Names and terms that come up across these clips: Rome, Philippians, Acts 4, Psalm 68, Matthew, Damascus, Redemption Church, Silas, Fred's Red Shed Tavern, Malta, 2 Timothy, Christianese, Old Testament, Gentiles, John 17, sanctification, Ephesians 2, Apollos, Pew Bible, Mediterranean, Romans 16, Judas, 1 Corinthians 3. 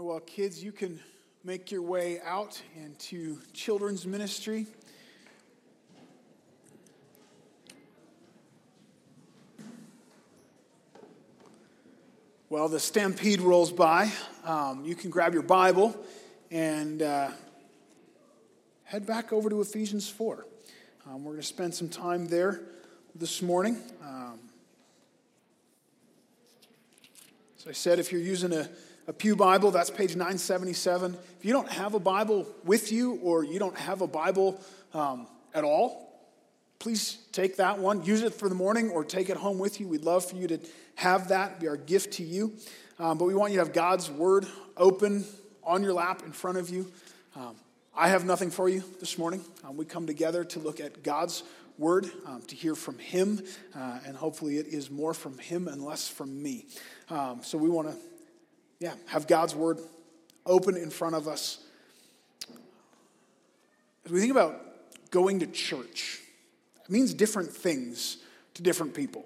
Well, kids, you can make your way out into children's ministry. While the stampede rolls by, you can grab your Bible and head back over to Ephesians 4. We're going to spend some time there this morning. As I said, if you're using a Pew Bible, that's page 977. If you don't have a Bible with you or you don't have a Bible at all, please take that one. Use it for the morning or take it home with you. We'd love for you to have that, be our gift to you. But we want you to have God's Word open on your lap in front of you. I have nothing for you this morning. We come together to look at God's Word, to hear from Him, and hopefully it is more from Him and less from me. So we want to have God's Word open in front of us. As we think about going to church, it means different things to different people.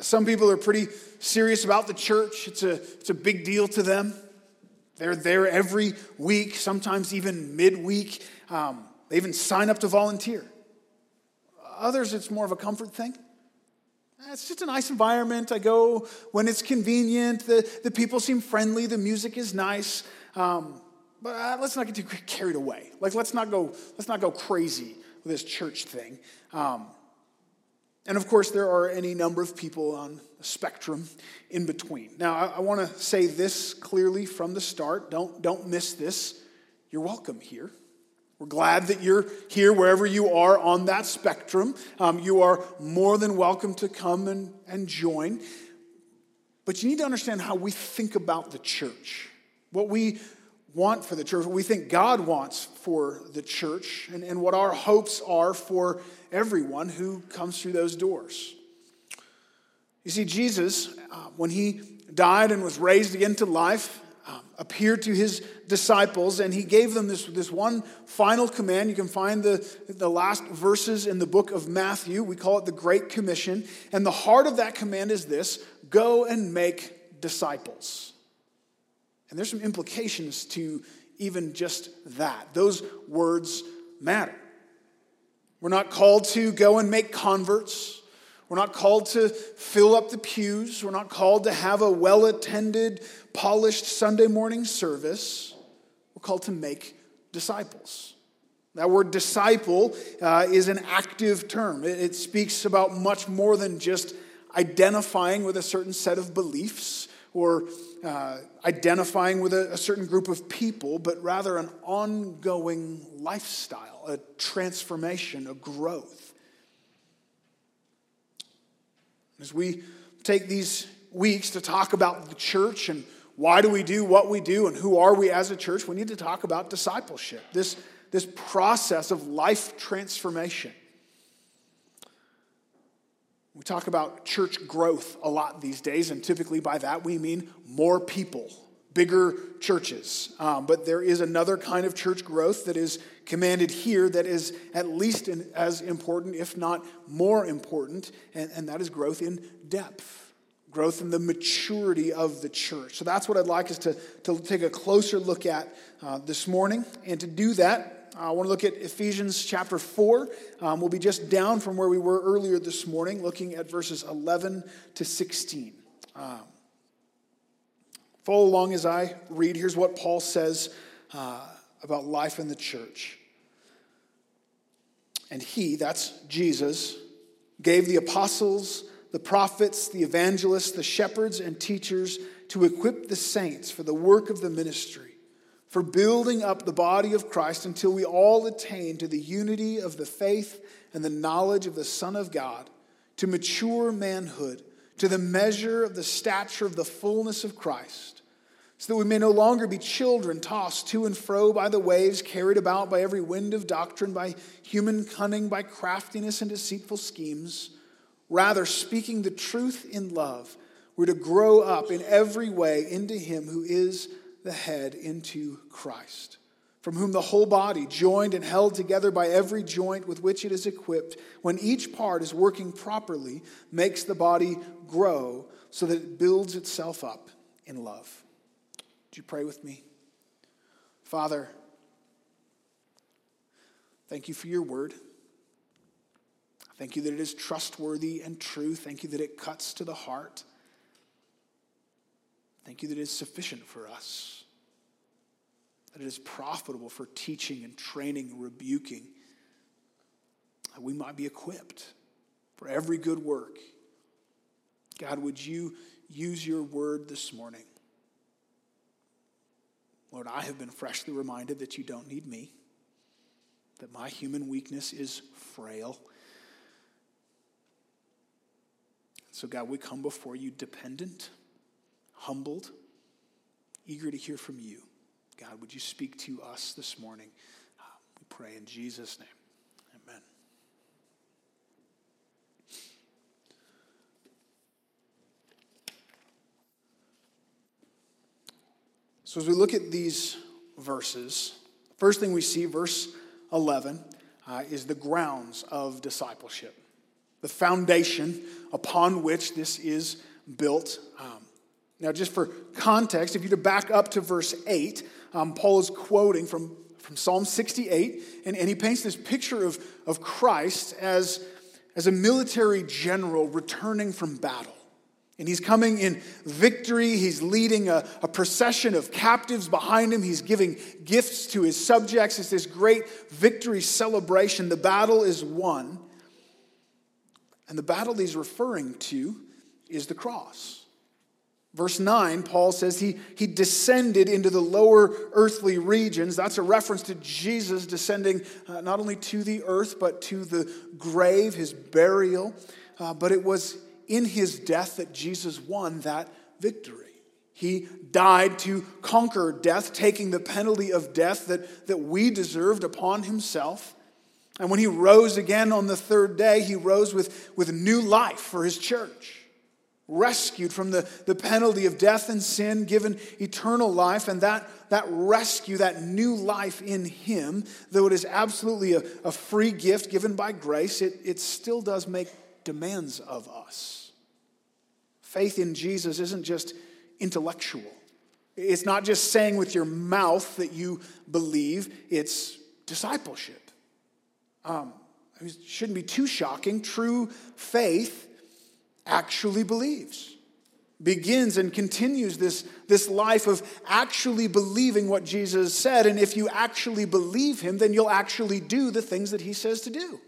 Some people are pretty serious about the church. It's a big deal to them. They're there every week, sometimes even midweek. They even sign up to volunteer. Others, it's more of a comfort thing. It's just a nice environment. I go when it's convenient. The people seem friendly. The music is nice. But let's not get too carried away. Like let's not go crazy with this church thing. And of course, there are any number of people on a spectrum in between. Now, I want to say this clearly from the start. Don't miss this. You're welcome here. We're glad that you're here wherever you are on that spectrum. You are more than welcome to come and join. But you need to understand how we think about the church, what we want for the church, what we think God wants for the church, and what our hopes are for everyone who comes through those doors. You see, Jesus, when he died and was raised again to life, appeared to his disciples, and he gave them this one final command. You can find the last verses in the book of Matthew. We call it the Great Commission. And the heart of that command is this: go and make disciples. And there's some implications to even just that. Those words matter. We're not called to go and make converts. We're not called to fill up the pews. We're not called to have a well-attended, polished Sunday morning service. We're called to make disciples. That word disciple is an active term. It speaks about much more than just identifying with a certain set of beliefs or identifying with a certain group of people, but rather an ongoing lifestyle, a transformation, a growth. As we take these weeks to talk about the church and why do we do what we do and who are we as a church, we need to talk about discipleship, this process of life transformation. We talk about church growth a lot these days, and typically by that we mean more people, bigger churches. But there is another kind of church growth that is commanded here that is at least as important, if not more important, and that is growth in depth, growth in the maturity of the church. So that's what I'd like us to take a closer look at this morning. And to do that, I want to look at Ephesians chapter 4. We'll be just down from where we were earlier this morning, looking at verses 11 to 16. Follow along as I read. Here's what Paul says about life in the church. And he, that's Jesus, gave the apostles, the prophets, the evangelists, the shepherds, and teachers to equip the saints for the work of the ministry, for building up the body of Christ until we all attain to the unity of the faith and the knowledge of the Son of God, to mature manhood, to the measure of the stature of the fullness of Christ, so that we may no longer be children tossed to and fro by the waves, carried about by every wind of doctrine, by human cunning, by craftiness and deceitful schemes. Rather, speaking the truth in love, we're to grow up in every way into him who is the head, into Christ, from whom the whole body, joined and held together by every joint with which it is equipped, when each part is working properly, makes the body grow so that it builds itself up in love. Would you pray with me? Father, thank you for your word. Thank you that it is trustworthy and true. Thank you that it cuts to the heart. Thank you that it is sufficient for us, that it is profitable for teaching and training and rebuking, that we might be equipped for every good work. God, would you use your word this morning? Lord, I have been freshly reminded that you don't need me, that my human weakness is frail. So God, we come before you dependent, humbled, eager to hear from you. God, would you speak to us this morning? We pray in Jesus' name. Amen. So as we look at these verses, first thing we see, verse 11, is the grounds of discipleship, the foundation upon which this is built. Now, just for context, if you were to back up to verse 8, Paul is quoting from Psalm 68, and he paints this picture of Christ as a military general returning from battle. And he's coming in victory. He's leading a procession of captives behind him. He's giving gifts to his subjects. It's this great victory celebration. The battle is won. And the battle he's referring to is the cross. Verse 9, Paul says he descended into the lower earthly regions. That's a reference to Jesus descending not only to the earth, but to the grave, his burial. But it was in his death that Jesus won that victory. He died to conquer death, taking the penalty of death that we deserved upon himself. And when he rose again on the third day, he rose with new life for his church, rescued from the penalty of death and sin, given eternal life, and that rescue, that new life in him, though it is absolutely a free gift given by grace, it still does make demands of us. Faith in Jesus isn't just intellectual. It's not just saying with your mouth that you believe, it's discipleship. It shouldn't be too shocking. True faith actually believes, begins and continues this life of actually believing what Jesus said. And if you actually believe him, then you'll actually do the things that he says to do.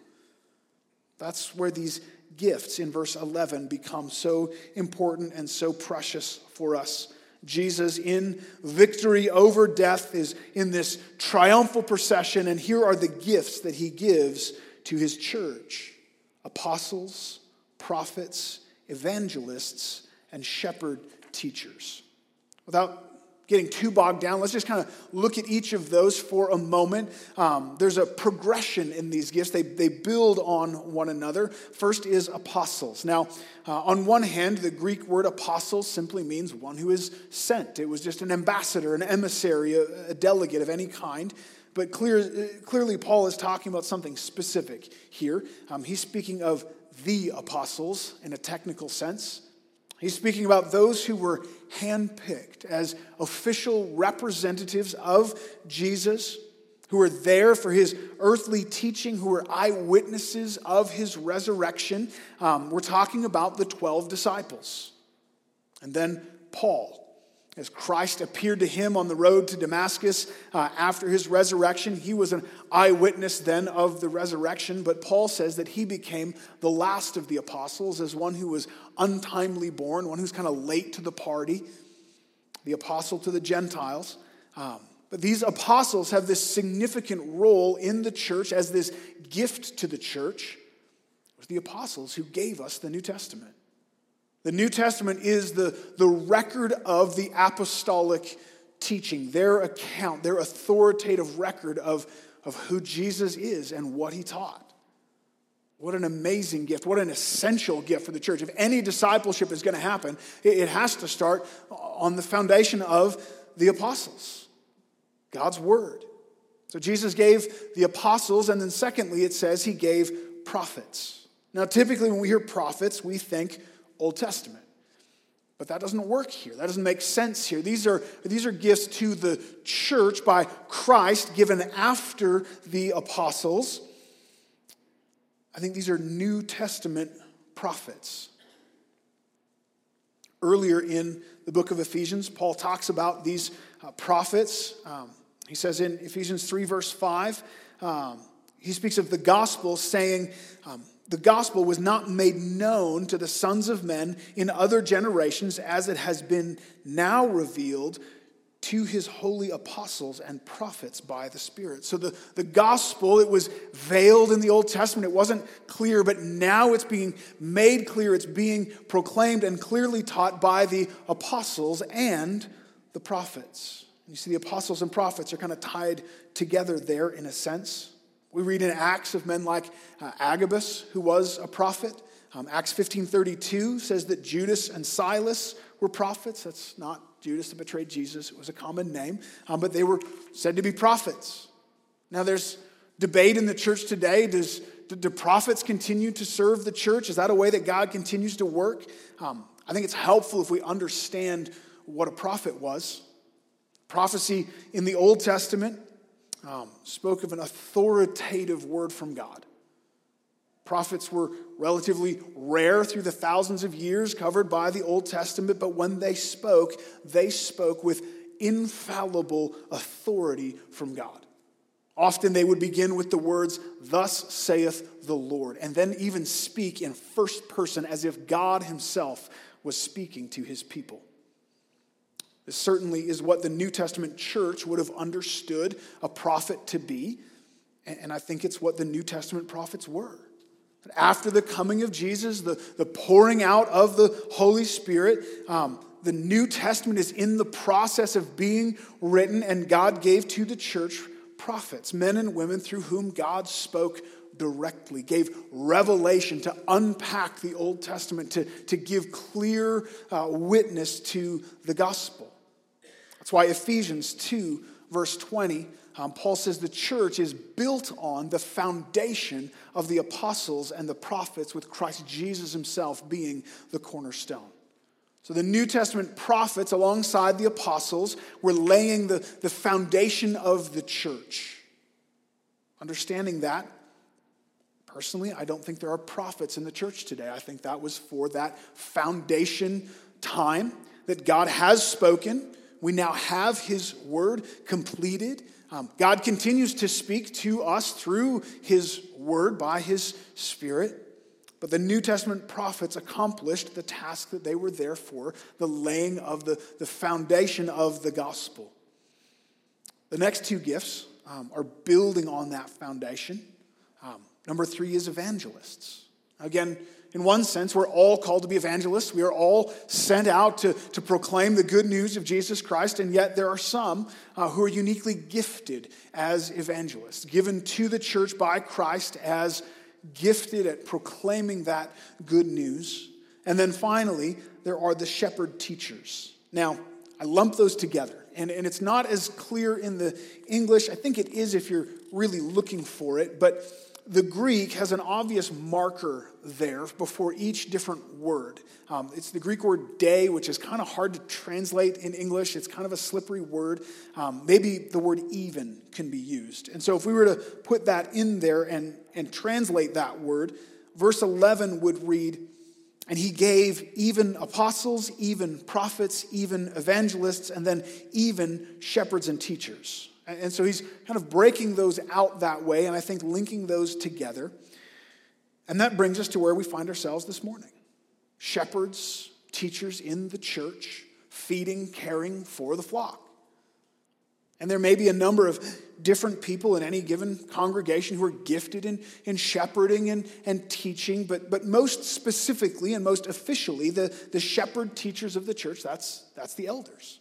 That's where these gifts in verse 11 become so important and so precious for us. Jesus in victory over death is in this triumphal procession, and here are the gifts that he gives to his church: apostles, prophets, evangelists, and shepherd teachers. Without getting too bogged down, let's just kind of look at each of those for a moment. There's a progression in these gifts. They build on one another. First is apostles. Now, on one hand, the Greek word apostle simply means one who is sent. It was just an ambassador, an emissary, a delegate of any kind. But clearly Paul is talking about something specific here. He's speaking of the apostles in a technical sense. He's speaking about those who were handpicked as official representatives of Jesus, who were there for his earthly teaching, who were eyewitnesses of his resurrection. We're talking about the 12 disciples. And then Paul, as Christ appeared to him on the road to Damascus after his resurrection. He was an eyewitness then of the resurrection, but Paul says that he became the last of the apostles as one who was untimely born, one who's kind of late to the party, the apostle to the Gentiles. But these apostles have this significant role in the church as this gift to the church. It was the apostles who gave us the New Testament. The New Testament is the record of the apostolic teaching, their account, their authoritative record of who Jesus is and what he taught. What an amazing gift. What an essential gift for the church. If any discipleship is going to happen, it has to start on the foundation of the apostles, God's word. So Jesus gave the apostles, and then secondly, it says he gave prophets. Now, typically when we hear prophets, we think Old Testament. But that doesn't work here. That doesn't make sense here. These are gifts to the church by Christ given after the apostles. I think these are New Testament prophets. Earlier in the book of Ephesians, Paul talks about these prophets. He says in Ephesians 3, verse 5, he speaks of the gospel saying, the gospel was not made known to the sons of men in other generations as it has been now revealed to his holy apostles and prophets by the Spirit. So the gospel, it was veiled in the Old Testament. It wasn't clear, but now it's being made clear. It's being proclaimed and clearly taught by the apostles and the prophets. You see, the apostles and prophets are kind of tied together there in a sense. We read in Acts of men like Agabus, who was a prophet. Acts 15:32 says that Judas and Silas were prophets. That's not Judas that betrayed Jesus. It was a common name, but they were said to be prophets. Now there's debate in the church today. Do prophets continue to serve the church? Is that a way that God continues to work? I think it's helpful if we understand what a prophet was. Prophecy in the Old Testament spoke of an authoritative word from God. Prophets were relatively rare through the thousands of years covered by the Old Testament, but when they spoke with infallible authority from God. Often they would begin with the words, "Thus saith the Lord," and then even speak in first person as if God himself was speaking to his people. This certainly is what the New Testament church would have understood a prophet to be, and I think it's what the New Testament prophets were. After the coming of Jesus, the pouring out of the Holy Spirit, the New Testament is in the process of being written, and God gave to the church prophets, men and women through whom God spoke directly, gave revelation to unpack the Old Testament, to give clear witness to the gospel. That's why Ephesians 2, verse 20 says, Paul says the church is built on the foundation of the apostles and the prophets, with Christ Jesus himself being the cornerstone. So the New Testament prophets, alongside the apostles, were laying the foundation of the church. Understanding that, personally, I don't think there are prophets in the church today. I think that was for that foundation time that God has spoken. We now have his word completed. God continues to speak to us through his word by his Spirit. But the New Testament prophets accomplished the task that they were there for, the laying of the foundation of the gospel. The next two gifts are building on that foundation. Number three is evangelists. Again, in one sense, we're all called to be evangelists. We are all sent out to proclaim the good news of Jesus Christ, and yet there are some who are uniquely gifted as evangelists, given to the church by Christ as gifted at proclaiming that good news. And then finally, there are the shepherd teachers. Now, I lump those together, and it's not as clear in the English. I think it is if you're really looking for it, but the Greek has an obvious marker there before each different word. It's the Greek word "day," which is kind of hard to translate in English. It's kind of a slippery word. Maybe the word "even" can be used. And so if we were to put that in there and translate that word, verse 11 would read, "And he gave even apostles, even prophets, even evangelists, and then even shepherds and teachers." And so he's kind of breaking those out that way, and I think linking those together. And that brings us to where we find ourselves this morning. Shepherds, teachers in the church, feeding, caring for the flock. And there may be a number of different people in any given congregation who are gifted in shepherding and teaching, but most specifically and most officially, the shepherd teachers of the church, that's the elders.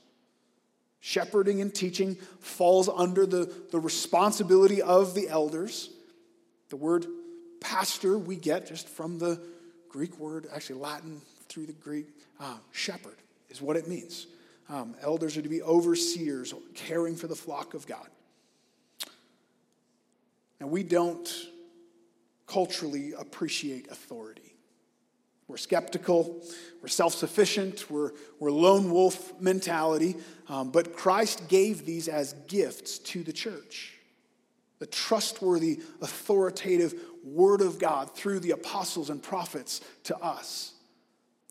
Shepherding and teaching falls under the responsibility of the elders. The word pastor we get just from the Greek word, actually Latin through the Greek, shepherd is what it means. Elders are to be overseers, caring for the flock of God. Now, we don't culturally appreciate authority. We're skeptical, we're self-sufficient, we're lone wolf mentality, but Christ gave these as gifts to the church. The trustworthy, authoritative word of God through the apostles and prophets to us.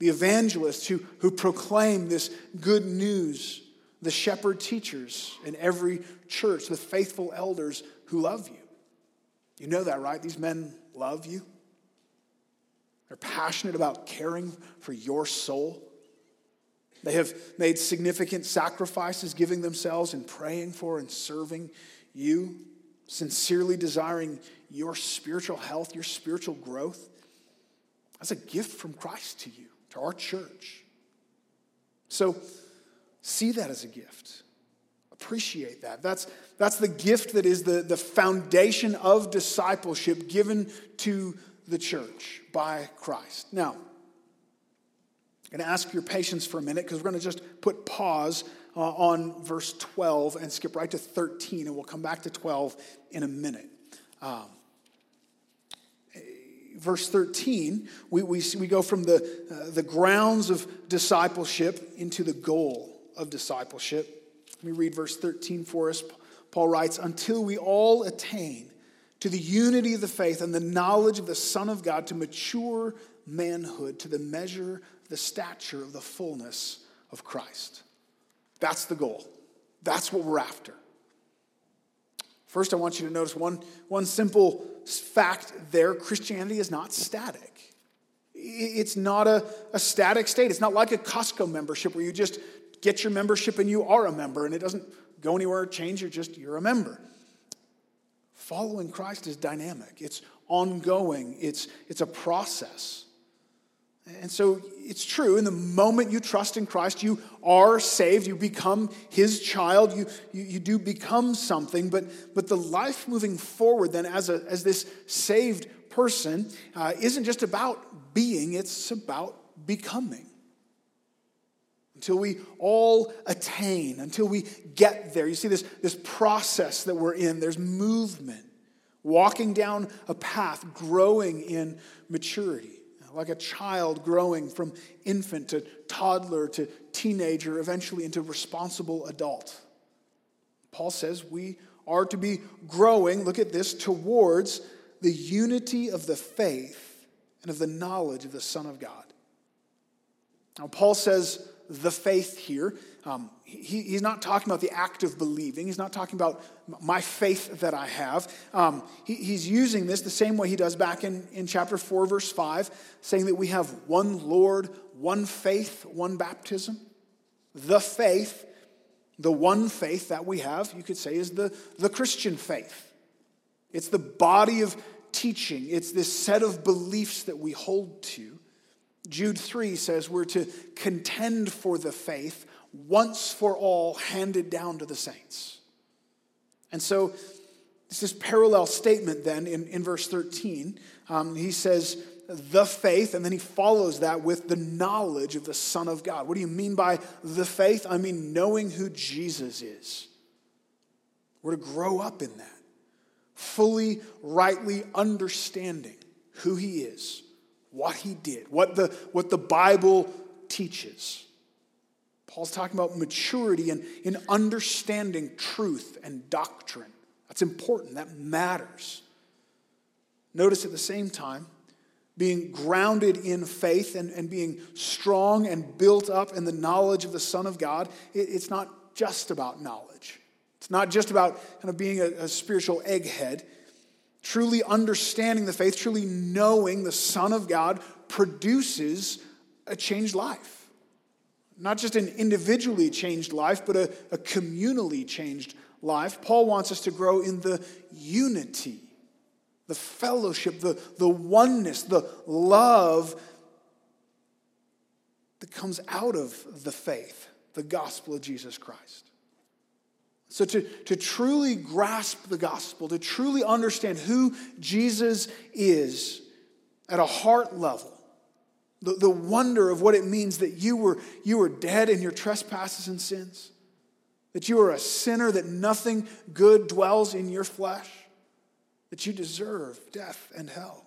The evangelists who proclaim this good news, the shepherd teachers in every church, the faithful elders who love you. You know that, right? These men love you. They're passionate about caring for your soul. They have made significant sacrifices, giving themselves and praying for and serving you, sincerely desiring your spiritual health, your spiritual growth. That's a gift from Christ to you, to our church. So see that as a gift. Appreciate that. That's the gift that is the foundation of discipleship given to the church by Christ. Now, I'm going to ask your patience for a minute because we're going to just put pause on verse 12 and skip right to 13, and we'll come back to 12 in a minute. Verse 13, we go from the grounds of discipleship into the goal of discipleship. Let me read verse 13 for us. Paul writes, "Until we all attain to the unity of the faith and the knowledge of the Son of God, to mature manhood, to the measure, the stature of the fullness of Christ." That's the goal. That's what we're after. First, I want you to notice one simple fact there. Christianity is not static. It's not a static state. It's not like a Costco membership where you just get your membership and you are a member and it doesn't go anywhere or change. You're a member. Following Christ is dynamic. It's ongoing. It's a process. And so it's true, in the moment you trust in Christ, you are saved, you become his child, you do become something, but the life moving forward then as this saved person isn't just about being, it's about becoming. Until we all attain, until we get there. You see this process that we're in, there's movement, walking down a path, growing in maturity. Like a child growing from infant to toddler to teenager, eventually into responsible adult. Paul says we are to be growing, look at this, towards the unity of the faith and of the knowledge of the Son of God. Now, Paul says the faith here. He's not talking about the act of believing. He's not talking about my faith that I have. He's using this the same way he does back in chapter 4, verse 5, saying that we have one Lord, one faith, one baptism. The faith, the one faith that we have, you could say, is the Christian faith. It's the body of teaching. It's this set of beliefs that we hold to. Jude 3 says we're to contend for the faith once for all handed down to the saints. And so it's this parallel statement then in verse 13. He says the faith, and then he follows that with the knowledge of the Son of God. What do you mean by the faith? I mean knowing who Jesus is. We're to grow up in that. Fully, rightly understanding who he is, what he did, what the Bible teaches. Paul's talking about maturity and in understanding truth and doctrine. That's important. That matters. Notice at the same time, being grounded in faith and being strong and built up in the knowledge of the Son of God, it's not just about knowledge. It's not just about kind of being a spiritual egghead. Truly understanding the faith, truly knowing the Son of God produces a changed life. Not just an individually changed life, but a communally changed life, Paul wants us to grow in the unity, the fellowship, the oneness, the love that comes out of the faith, the gospel of Jesus Christ. So to truly grasp the gospel, to truly understand who Jesus is at a heart level, the wonder of what it means that you were dead in your trespasses and sins, that you are a sinner, that nothing good dwells in your flesh, that you deserve death and hell,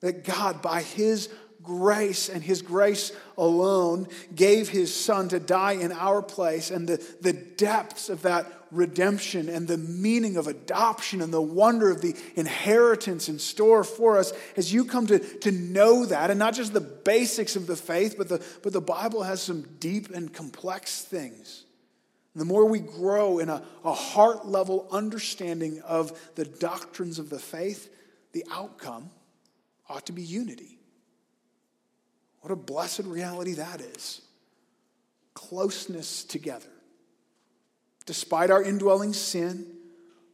that God, by his grace and his grace alone, gave his son to die in our place, and the depths of that redemption and the meaning of adoption and the wonder of the inheritance in store for us, as you come to know that, and not just the basics of the faith, but the Bible has some deep and complex things. The more we grow in a heart-level understanding of the doctrines of the faith, the outcome ought to be unity. What a blessed reality that is. Closeness together. Despite our indwelling sin,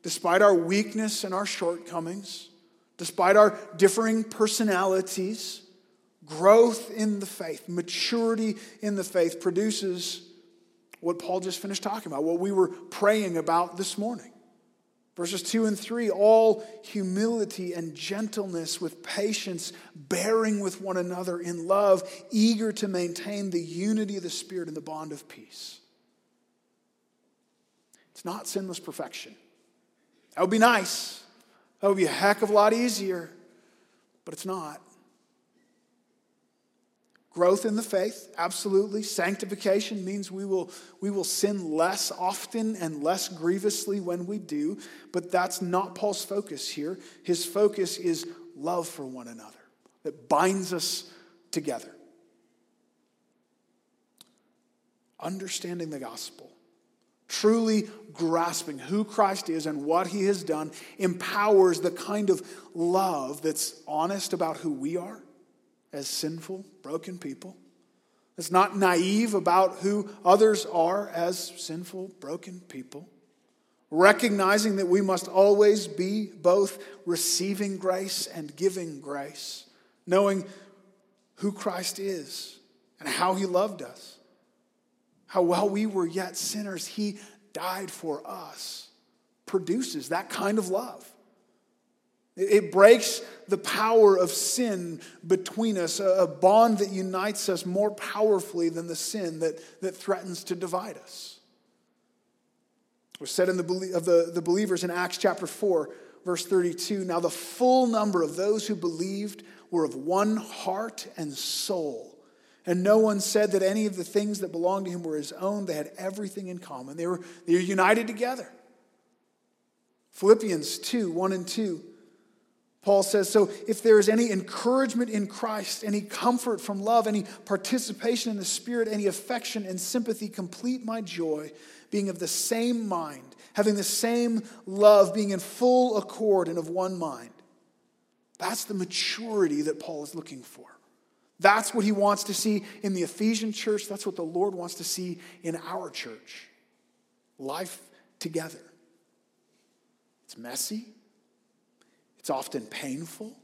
despite our weakness and our shortcomings, despite our differing personalities, growth in the faith, maturity in the faith produces what Paul just finished talking about, what we were praying about this morning. Verses 2 and 3, all humility and gentleness with patience, bearing with one another in love, eager to maintain the unity of the Spirit and the bond of peace. It's not sinless perfection. That would be nice. That would be a heck of a lot easier, but it's not. Growth in the faith, absolutely. Sanctification means we will sin less often and less grievously when we do, but that's not Paul's focus here. His focus is love for one another that binds us together. Understanding the gospel, truly grasping who Christ is and what he has done, empowers the kind of love that's honest about who we are as sinful, broken people. It's not naive about who others are as sinful, broken people. Recognizing that we must always be both receiving grace and giving grace. Knowing who Christ is and how he loved us. How while we were yet sinners, he died for us. Produces that kind of love. It breaks the power of sin between us, a bond that unites us more powerfully than the sin that threatens to divide us. It was said of the believers in Acts chapter 4, verse 32, now the full number of those who believed were of one heart and soul. And no one said that any of the things that belonged to him were his own. They had everything in common. They were united together. Philippians 2, 1 and 2. Paul says, so if there is any encouragement in Christ, any comfort from love, any participation in the Spirit, any affection and sympathy, complete my joy, being of the same mind, having the same love, being in full accord and of one mind. That's the maturity that Paul is looking for. That's what he wants to see in the Ephesian church. That's what the Lord wants to see in our church. Life together. It's messy. It's often painful.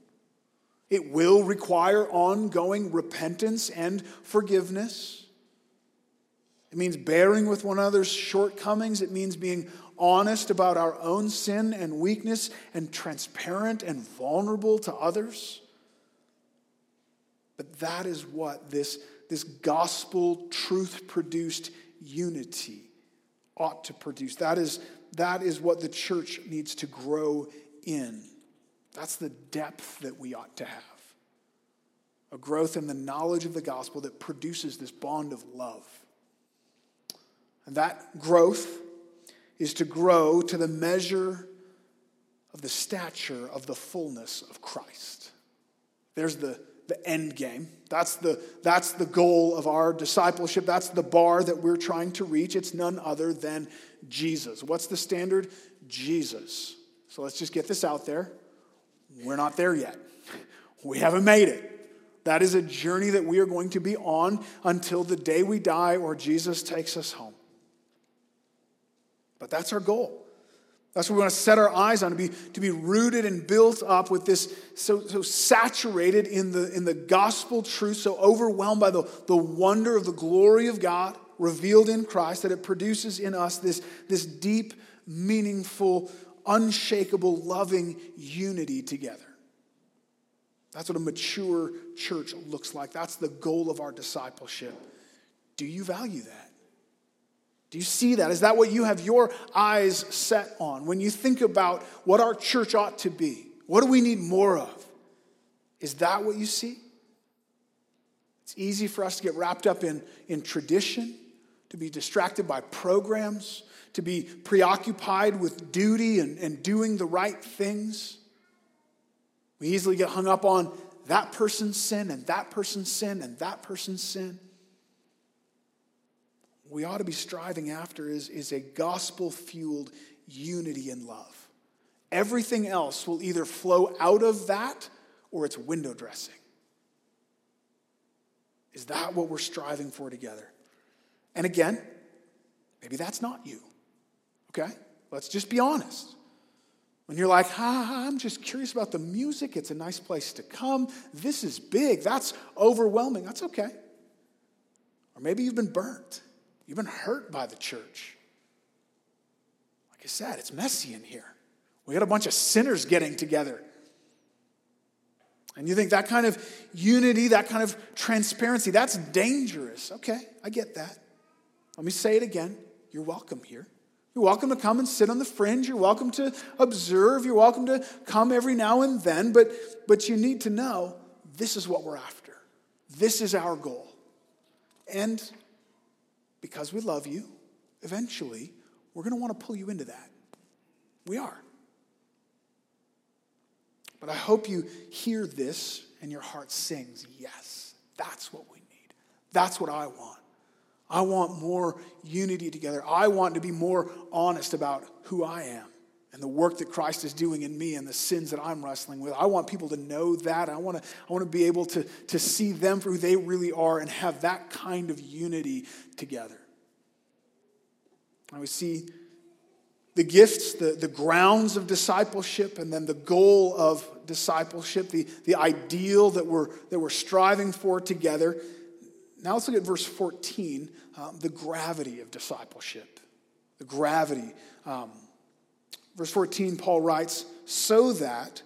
It will require ongoing repentance and forgiveness. It means bearing with one another's shortcomings. It means being honest about our own sin and weakness and transparent and vulnerable to others. But that is what this gospel truth-produced unity ought to produce. That is what the church needs to grow in. That's the depth that we ought to have. A growth in the knowledge of the gospel that produces this bond of love. And that growth is to grow to the measure of the stature of the fullness of Christ. There's the end game. That's the goal of our discipleship. That's the bar that we're trying to reach. It's none other than Jesus. What's the standard? Jesus. So let's just get this out there. We're not there yet. We haven't made it. That is a journey that we are going to be on until the day we die or Jesus takes us home. But that's our goal. That's what we want to set our eyes on, to be rooted and built up with this, so saturated in the gospel truth, so overwhelmed by the wonder of the glory of God revealed in Christ, that it produces in us this deep, meaningful, unshakable, loving unity together. That's what a mature church looks like. That's the goal of our discipleship. Do you value that? Do you see that? Is that what you have your eyes set on? When you think about what our church ought to be, what do we need more of? Is that what you see? It's easy for us to get wrapped up in tradition, to be distracted by programs, to be preoccupied with duty and doing the right things. We easily get hung up on that person's sin and that person's sin and that person's sin. We ought to be striving after is a gospel-fueled unity in love. Everything else will either flow out of that or it's window dressing. Is that what we're striving for together? And again, maybe that's not you, okay? Let's just be honest. When you're like, I'm just curious about the music. It's a nice place to come. This is big. That's overwhelming. That's okay. Or maybe you've been burnt. You've been hurt by the church. Like I said, it's messy in here. We got a bunch of sinners getting together. And you think that kind of unity, that kind of transparency, that's dangerous. Okay, I get that. Let me say it again. You're welcome here. You're welcome to come and sit on the fringe. You're welcome to observe. You're welcome to come every now and then. But you need to know this is what we're after. This is our goal. And because we love you, eventually, we're going to want to pull you into that. We are. But I hope you hear this and your heart sings, yes, that's what we need. That's what I want. I want more unity together. I want to be more honest about who I am and the work that Christ is doing in me and the sins that I'm wrestling with. I want people to know that. I want to be able to see them for who they really are and have that kind of unity together. And we see the gifts, the grounds of discipleship, and then the goal of discipleship, the ideal that we're striving for together. Now let's look at verse 14, the gravity of discipleship. The gravity. Verse 14, Paul writes, so that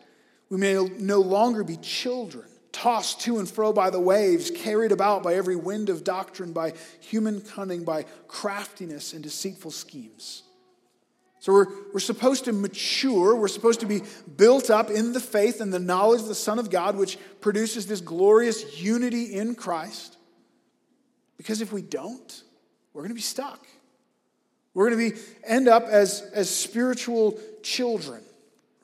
we may no longer be children, tossed to and fro by the waves, carried about by every wind of doctrine, by human cunning, by craftiness and deceitful schemes. So we're supposed to mature. We're supposed to be built up in the faith and the knowledge of the Son of God, which produces this glorious unity in Christ. Because if we don't, we're going to be stuck. We're going to end up as spiritual children,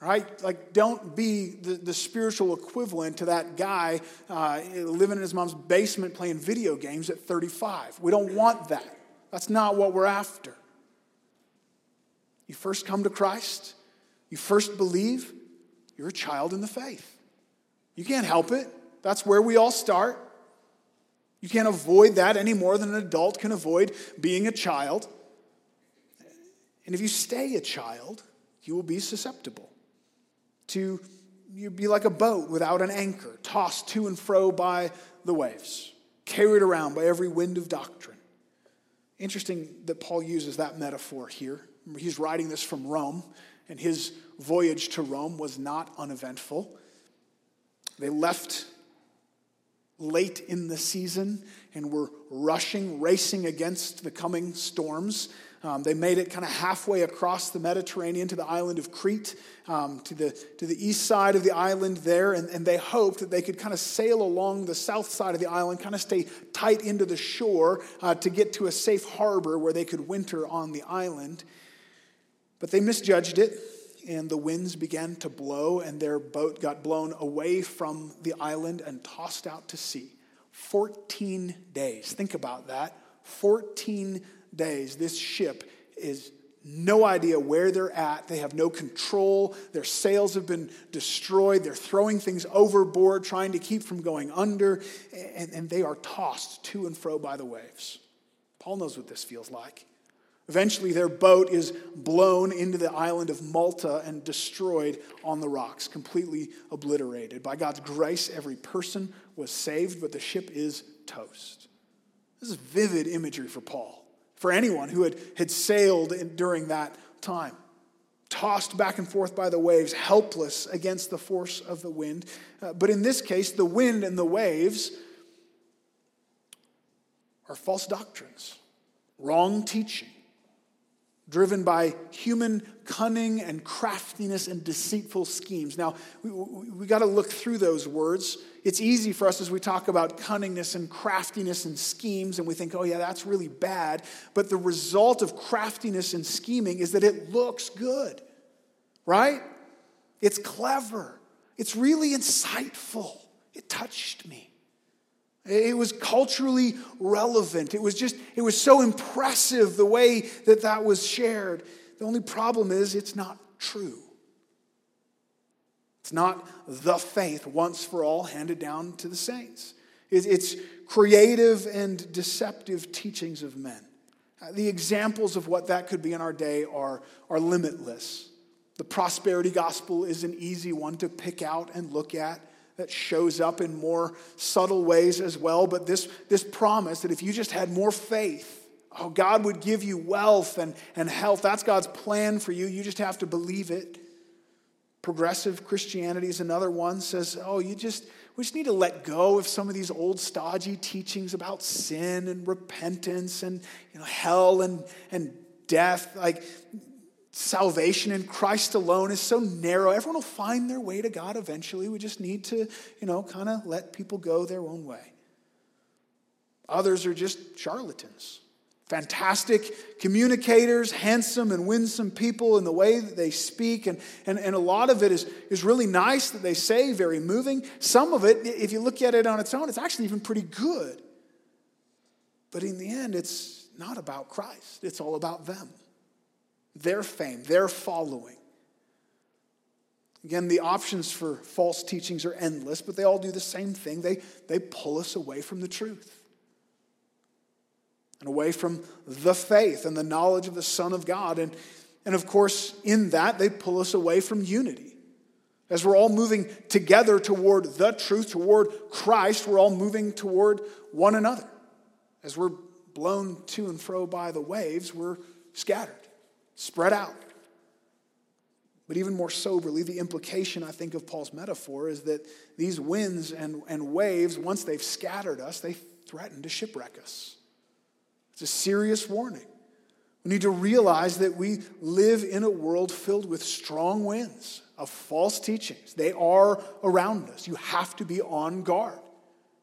right? Like, don't be the spiritual equivalent to that guy living in his mom's basement playing video games at 35. We don't want that. That's not what we're after. You first come to Christ. You first believe. You're a child in the faith. You can't help it. That's where we all start. You can't avoid that any more than an adult can avoid being a child. And if you stay a child, you will be susceptible to, you'll be like a boat without an anchor, tossed to and fro by the waves, carried around by every wind of doctrine. Interesting that Paul uses that metaphor here. He's writing this from Rome, and his voyage to Rome was not uneventful. They left late in the season and were racing against the coming storms. They made it kind of halfway across the Mediterranean to the island of Crete, to the east side of the island there, and they hoped that they could kind of sail along the south side of the island, kind of stay tight into the shore to get to a safe harbor where they could winter on the island. But they misjudged it, and the winds began to blow, and their boat got blown away from the island and tossed out to sea. 14 days. Think about that. 14 days. This ship is no idea where they're at. They have no control. Their sails have been destroyed. They're throwing things overboard, trying to keep from going under, and they are tossed to and fro by the waves. Paul knows what this feels like. Eventually, their boat is blown into the island of Malta and destroyed on the rocks, completely obliterated. By God's grace, every person was saved, but the ship is toast. This is vivid imagery for Paul, for anyone who had sailed during that time, tossed back and forth by the waves, helpless against the force of the wind. But in this case, the wind and the waves are false doctrines, wrong teaching, driven by human cunning and craftiness and deceitful schemes. Now, we got to look through those words. It's easy for us as we talk about cunningness and craftiness and schemes, and we think, oh yeah, that's really bad. But the result of craftiness and scheming is that it looks good, right? It's clever. It's really insightful. It touched me. It was culturally relevant. It was so impressive the way that that was shared. The only problem is it's not true. It's not the faith once for all handed down to the saints. It's creative and deceptive teachings of men. The examples of what that could be in our day are limitless. The prosperity gospel is an easy one to pick out and look at. That shows up in more subtle ways as well. But this promise that if you just had more faith, oh, God would give you wealth and health. That's God's plan for you. You just have to believe it. Progressive Christianity is another one. Says, oh, we just need to let go of some of these old stodgy teachings about sin and repentance and hell and death. Like, salvation in Christ alone is so narrow. Everyone will find their way to God eventually. We just need to, kind of let people go their own way. Others are just charlatans. Fantastic communicators, handsome and winsome people in the way that they speak. And a lot of it is really nice that they say, very moving. Some of it, if you look at it on its own, it's actually even pretty good. But in the end, it's not about Christ. It's all about them. Their fame, their following. Again, the options for false teachings are endless, but they all do the same thing. They pull us away from the truth and away from the faith and the knowledge of the Son of God. And of course, in that, they pull us away from unity. As we're all moving together toward the truth, toward Christ, we're all moving toward one another. As we're blown to and fro by the waves, we're scattered. Spread out. But even more soberly, the implication, I think, of Paul's metaphor is that these winds and waves, once they've scattered us, they threaten to shipwreck us. It's a serious warning. We need to realize that we live in a world filled with strong winds of false teachings. They are around us. You have to be on guard.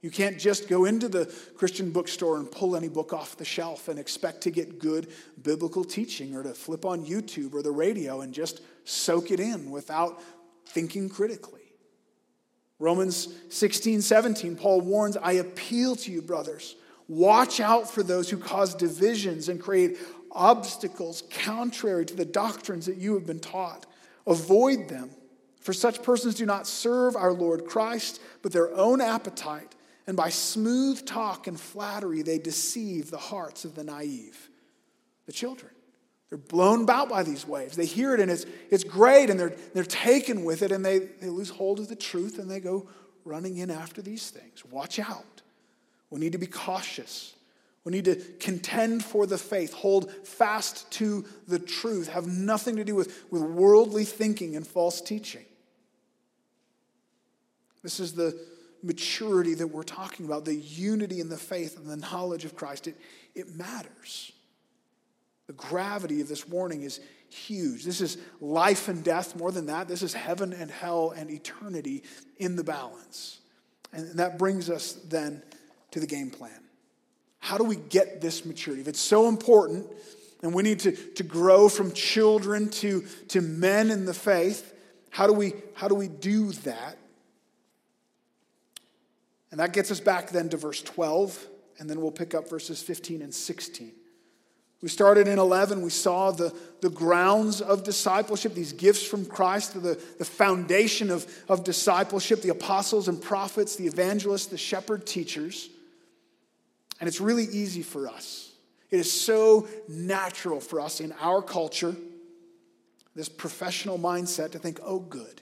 You can't just go into the Christian bookstore and pull any book off the shelf and expect to get good biblical teaching, or to flip on YouTube or the radio and just soak it in without thinking critically. Romans 16, 17, Paul warns, I appeal to you, brothers, watch out for those who cause divisions and create obstacles contrary to the doctrines that you have been taught. Avoid them, for such persons do not serve our Lord Christ, but their own appetite. And by smooth talk and flattery, they deceive the hearts of the naive, the children. They're blown about by these waves. They hear it, and it's great, and they're taken with it, and they lose hold of the truth, and they go running in after these things. Watch out. We need to be cautious. We need to contend for the faith, hold fast to the truth, have nothing to do with worldly thinking and false teaching. This is the maturity that we're talking about, the unity in the faith and the knowledge of Christ. It matters. The gravity of this warning is huge. This is life and death. More than that, this is heaven and hell and eternity in the balance. And that brings us then to the game plan. How do we get this maturity? If it's so important and we need to grow from children to men in the faith, how do we do that? And that gets us back then to verse 12, and then we'll pick up verses 15 and 16. We started in 11. We saw the grounds of discipleship, these gifts from Christ, the foundation of discipleship, the apostles and prophets, the evangelists, the shepherd teachers. And it's really easy for us. It is so natural for us in our culture, this professional mindset, to think, oh, good,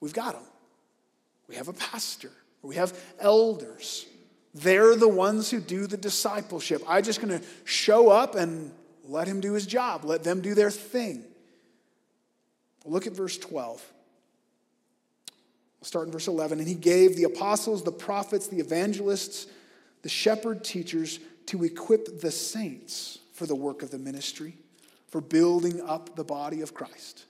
we've got them. We have a pastor. We have elders. They're the ones who do the discipleship. I'm just going to show up and let him do his job. Let them do their thing. Look at verse 12. We'll start in verse 11. And he gave the apostles, the prophets, the evangelists, the shepherd teachers to equip the saints for the work of the ministry, for building up the body of Christ.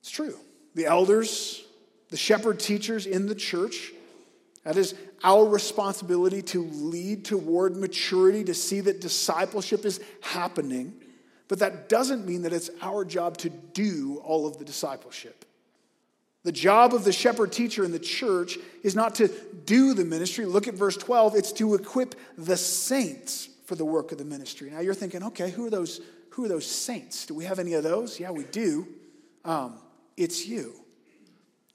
It's true. The elders, the shepherd teachers in the church, that is our responsibility to lead toward maturity, to see that discipleship is happening. But that doesn't mean that it's our job to do all of the discipleship. The job of the shepherd teacher in the church is not to do the ministry. Look at verse 12. It's to equip the saints for the work of the ministry. Now you're thinking, okay, who are those saints? Do we have any of those? Yeah, we do. It's you.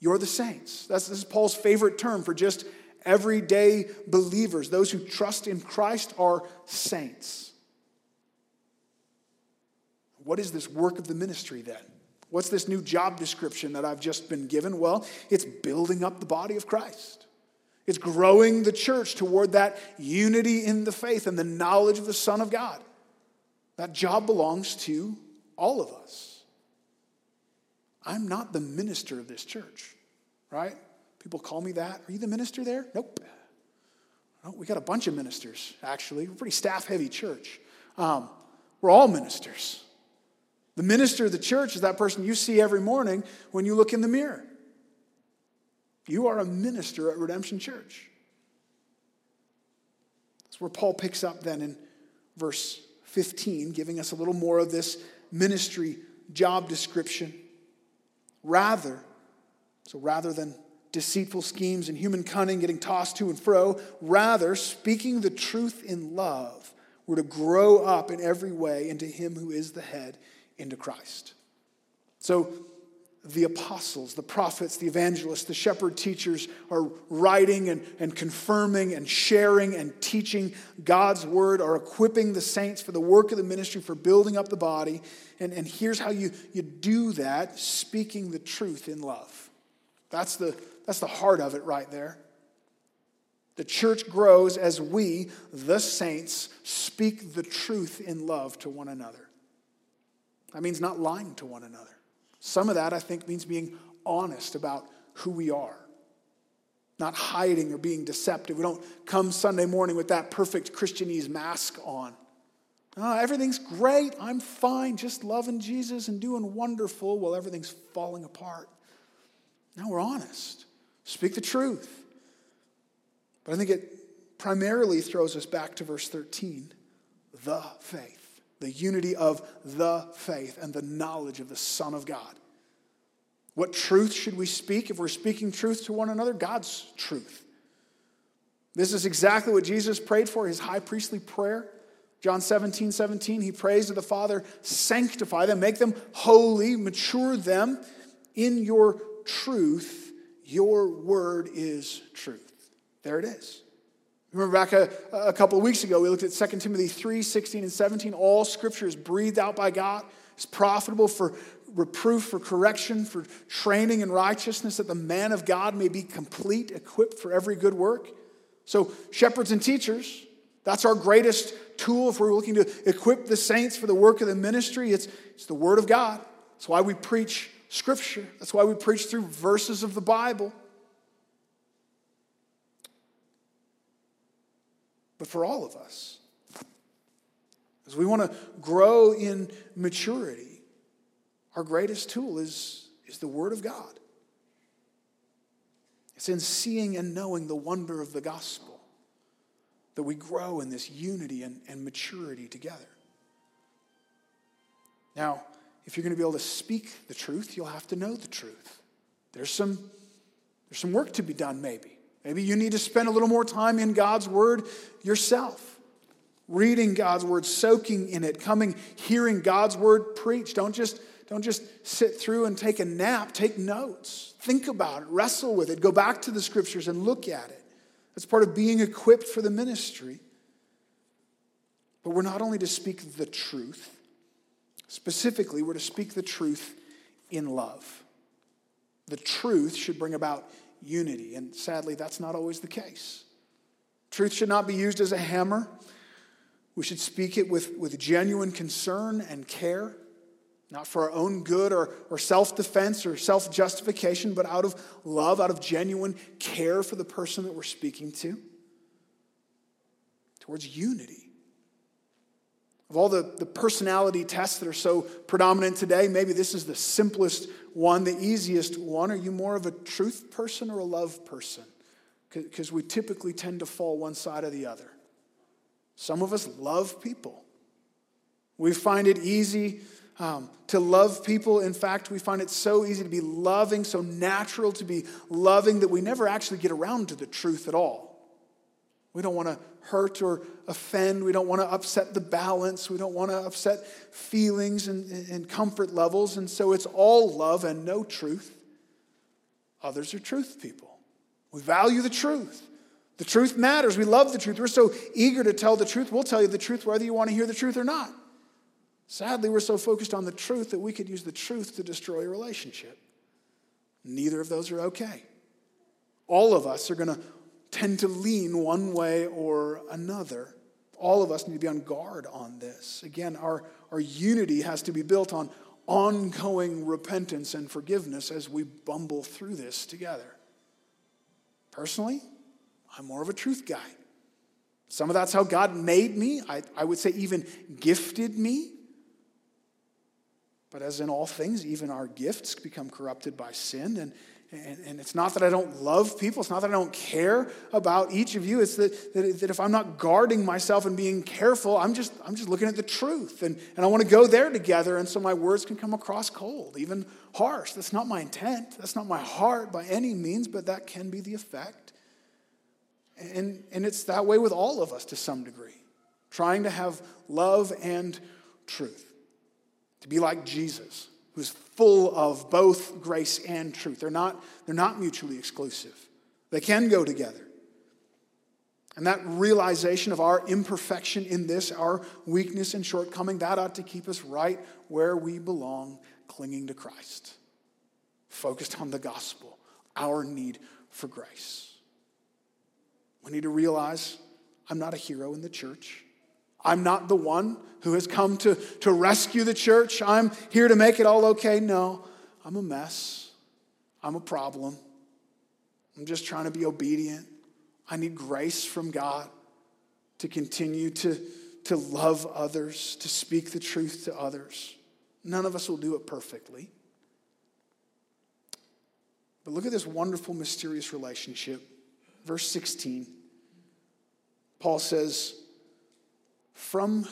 You're the saints. This is Paul's favorite term for just everyday believers. Those who trust in Christ are saints. What is this work of the ministry then? What's this new job description that I've just been given? Well, it's building up the body of Christ. It's growing the church toward that unity in the faith and the knowledge of the Son of God. That job belongs to all of us. I'm not the minister of this church, right? People call me that. Are you the minister there? Nope. Oh, we got a bunch of ministers, actually. We're a pretty staff-heavy church. We're all ministers. The minister of the church is that person you see every morning when you look in the mirror. You are a minister at Redemption Church. That's where Paul picks up then in verse 15, giving us a little more of this ministry job description. Rather than deceitful schemes and human cunning getting tossed to and fro, rather speaking the truth in love, we're to grow up in every way into him who is the head, into Christ. So the apostles, the prophets, the evangelists, the shepherd teachers are writing and confirming and sharing and teaching God's word, are equipping the saints for the work of the ministry, for building up the body. And here's how you do that, speaking the truth in love. That's the heart of it right there. The church grows as we, the saints, speak the truth in love to one another. That means not lying to one another. Some of that, I think, means being honest about who we are. Not hiding or being deceptive. We don't come Sunday morning with that perfect Christianese mask on. Oh, everything's great. I'm fine. Just loving Jesus and doing wonderful while everything's falling apart. No, we're honest. Speak the truth. But I think it primarily throws us back to verse 13. The faith. The unity of the faith and the knowledge of the Son of God. What truth should we speak if we're speaking truth to one another? God's truth. This is exactly what Jesus prayed for, his high priestly prayer. John 17, he prays to the Father, sanctify them, make them holy, mature them in your truth. Your word is truth. There it is. Remember back a couple of weeks ago, we looked at 2 Timothy 3, 16 and 17. All scripture is breathed out by God. It's profitable for reproof, for correction, for training in righteousness, that the man of God may be complete, equipped for every good work. So shepherds and teachers, that's our greatest tool if we're looking to equip the saints for the work of the ministry. It's the word of God. That's why we preach scripture. That's why we preach through verses of the Bible. But for all of us, as we want to grow in maturity, our greatest tool is the Word of God. It's in seeing and knowing the wonder of the gospel that we grow in this unity and maturity together. Now, if you're going to be able to speak the truth, you'll have to know the truth. There's some work to be done, maybe. Maybe you need to spend a little more time in God's word yourself. Reading God's word, soaking in it, hearing God's word preached. Don't just sit through and take a nap. Take notes. Think about it. Wrestle with it. Go back to the scriptures and look at it. That's part of being equipped for the ministry. But we're not only to speak the truth, specifically, we're to speak the truth in love. The truth should bring about unity, and sadly, that's not always the case. Truth should not be used as a hammer. We should speak it with genuine concern and care, not for our own good or self-defense or self-justification, but out of love, out of genuine care for the person that we're speaking to, towards unity. Of all the personality tests that are so predominant today, maybe this is the simplest one, the easiest one. Are you more of a truth person or a love person? Because we typically tend to fall one side or the other. Some of us love people. We find it easy to love people. In fact, we find it so easy to be loving, so natural to be loving, that we never actually get around to the truth at all. We don't want to hurt or offend. We don't want to upset the balance. We don't want to upset feelings and comfort levels. And so it's all love and no truth. Others are truth people. We value the truth. The truth matters. We love the truth. We're so eager to tell the truth. We'll tell you the truth whether you want to hear the truth or not. Sadly, we're so focused on the truth that we could use the truth to destroy a relationship. Neither of those are okay. All of us are going to tend to lean one way or another. All of us need to be on guard on this. Again, our unity has to be built on ongoing repentance and forgiveness as we bumble through this together. Personally, I'm more of a truth guy. Some of that's how God made me. I would say even gifted me. But as in all things, even our gifts become corrupted by sin. And it's not that I don't love people. It's not that I don't care about each of you. It's that if I'm not guarding myself and being careful, I'm just looking at the truth. And I want to go there together. And so my words can come across cold, even harsh. That's not my intent. That's not my heart by any means, but that can be the effect. And it's that way with all of us to some degree, trying to have love and truth, to be like Jesus, who's full of both grace and truth. They're not mutually exclusive. They can go together. And that realization of our imperfection in this, our weakness and shortcoming, that ought to keep us right where we belong, clinging to Christ, focused on the gospel, our need for grace. We need to realize I'm not a hero in the church. I'm not the one who has come to rescue the church. I'm here to make it all okay. No, I'm a mess. I'm a problem. I'm just trying to be obedient. I need grace from God to continue to love others, to speak the truth to others. None of us will do it perfectly. But look at this wonderful, mysterious relationship. Verse 16, Paul says, from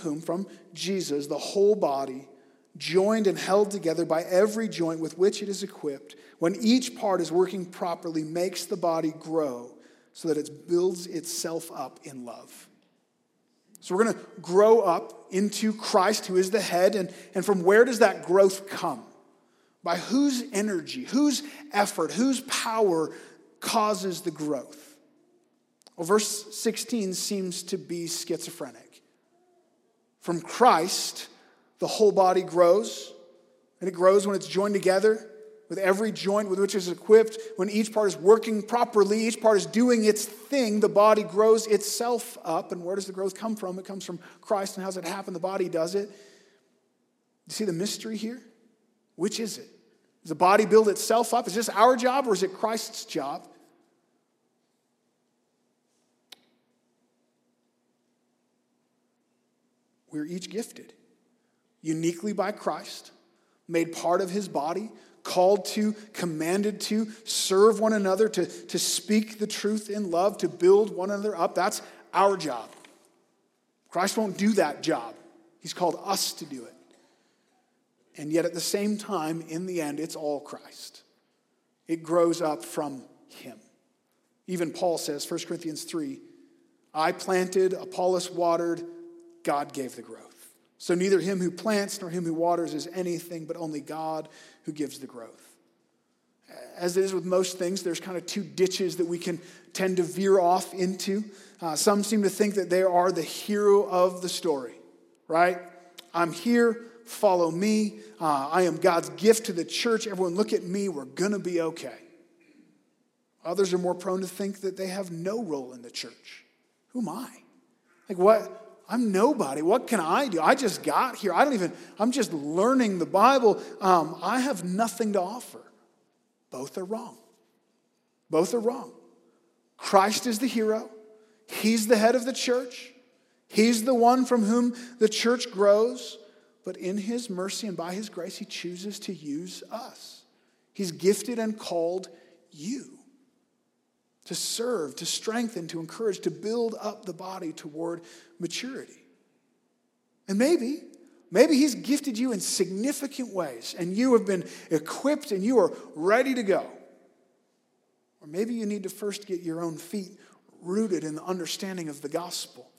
Jesus, the whole body, joined and held together by every joint with which it is equipped, when each part is working properly, makes the body grow so that it builds itself up in love. So we're going to grow up into Christ, who is the head, and from where does that growth come? By whose energy, whose effort, whose power causes the growth? Well, verse 16 seems to be schizophrenic. From Christ, the whole body grows, and it grows when it's joined together with every joint with which it's equipped. When each part is working properly, each part is doing its thing, the body grows itself up. And where does the growth come from? It comes from Christ. And how does it happen? The body does it. You see the mystery here? Which is it? Does the body build itself up? Is this our job or is it Christ's job? We're each gifted, uniquely by Christ, made part of his body, called to, commanded to, serve one another, to speak the truth in love, to build one another up. That's our job. Christ won't do that job. He's called us to do it. And yet at the same time, in the end, it's all Christ. It grows up from him. Even Paul says, 1 Corinthians 3, I planted, Apollos watered, God gave the growth. So neither him who plants nor him who waters is anything, but only God who gives the growth. As it is with most things, there's kind of two ditches that we can tend to veer off into. Some seem to think that they are the hero of the story. right? I'm here. Follow me. I am God's gift to the church. Everyone look at me. We're going to be okay. Others are more prone to think that they have no role in the church. Who am I? Like what? I'm nobody. What can I do? I just got here. I'm just learning the Bible. I have nothing to offer. Both are wrong. Both are wrong. Christ is the hero. He's the head of the church. He's the one from whom the church grows. But in his mercy and by his grace, he chooses to use us. He's gifted and called you to serve, to strengthen, to encourage, to build up the body toward maturity. And maybe he's gifted you in significant ways and you have been equipped and you are ready to go. Or maybe you need to first get your own feet rooted in the understanding of the gospel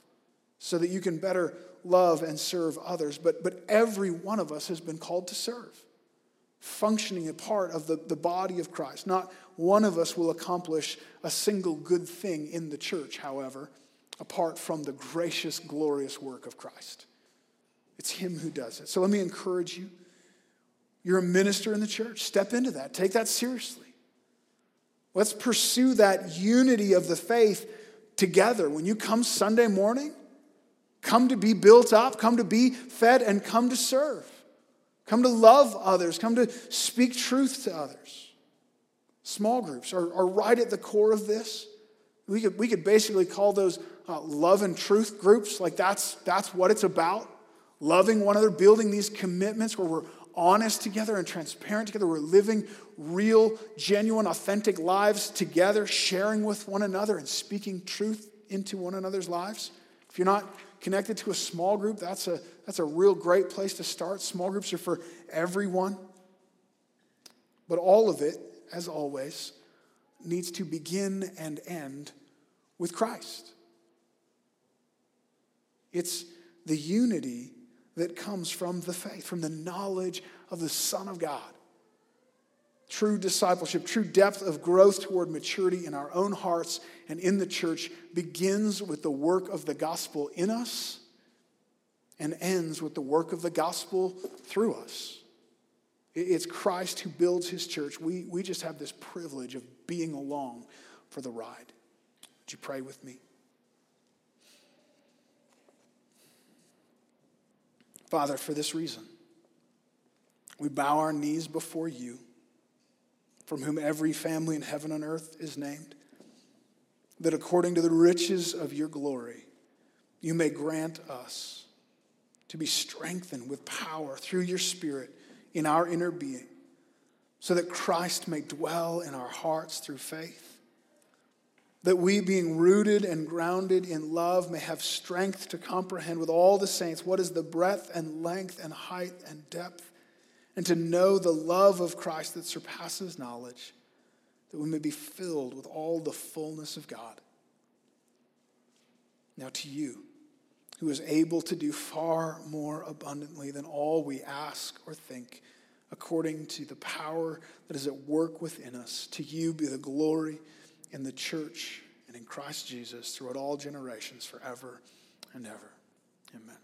so that you can better love and serve others. But every one of us has been called to serve, functioning a part of the body of Christ. Not one of us will accomplish a single good thing in the church, however, apart from the gracious, glorious work of Christ. It's him who does it. So let me encourage you. You're a minister in the church. Step into that. Take that seriously. Let's pursue that unity of the faith together. When you come Sunday morning, come to be built up, come to be fed, and come to serve. Come to love others. Come to speak truth to others. Small groups are right at the core of this. We could basically call those love and truth groups. Like that's what it's about. Loving one another, building these commitments where we're honest together and transparent together. We're living real, genuine, authentic lives together, sharing with one another and speaking truth into one another's lives. If you're not connected to a small group, that's a real great place to start. Small groups are for everyone. But all of it, as always, needs to begin and end with Christ. It's the unity that comes from the faith, from the knowledge of the Son of God. True discipleship, true depth of growth toward maturity in our own hearts and in the church begins with the work of the gospel in us and ends with the work of the gospel through us. It's Christ who builds his church. We just have this privilege of being along for the ride. Would you pray with me? Father, for this reason, we bow our knees before you, from whom every family in heaven and earth is named, that according to the riches of your glory, you may grant us to be strengthened with power through your Spirit in our inner being, so that Christ may dwell in our hearts through faith, that we, being rooted and grounded in love, may have strength to comprehend with all the saints what is the breadth and length and height and depth, and to know the love of Christ that surpasses knowledge, that we may be filled with all the fullness of God. Now to you, who is able to do far more abundantly than all we ask or think, according to the power that is at work within us, to you be the glory in the church and in Christ Jesus throughout all generations, forever and ever. Amen.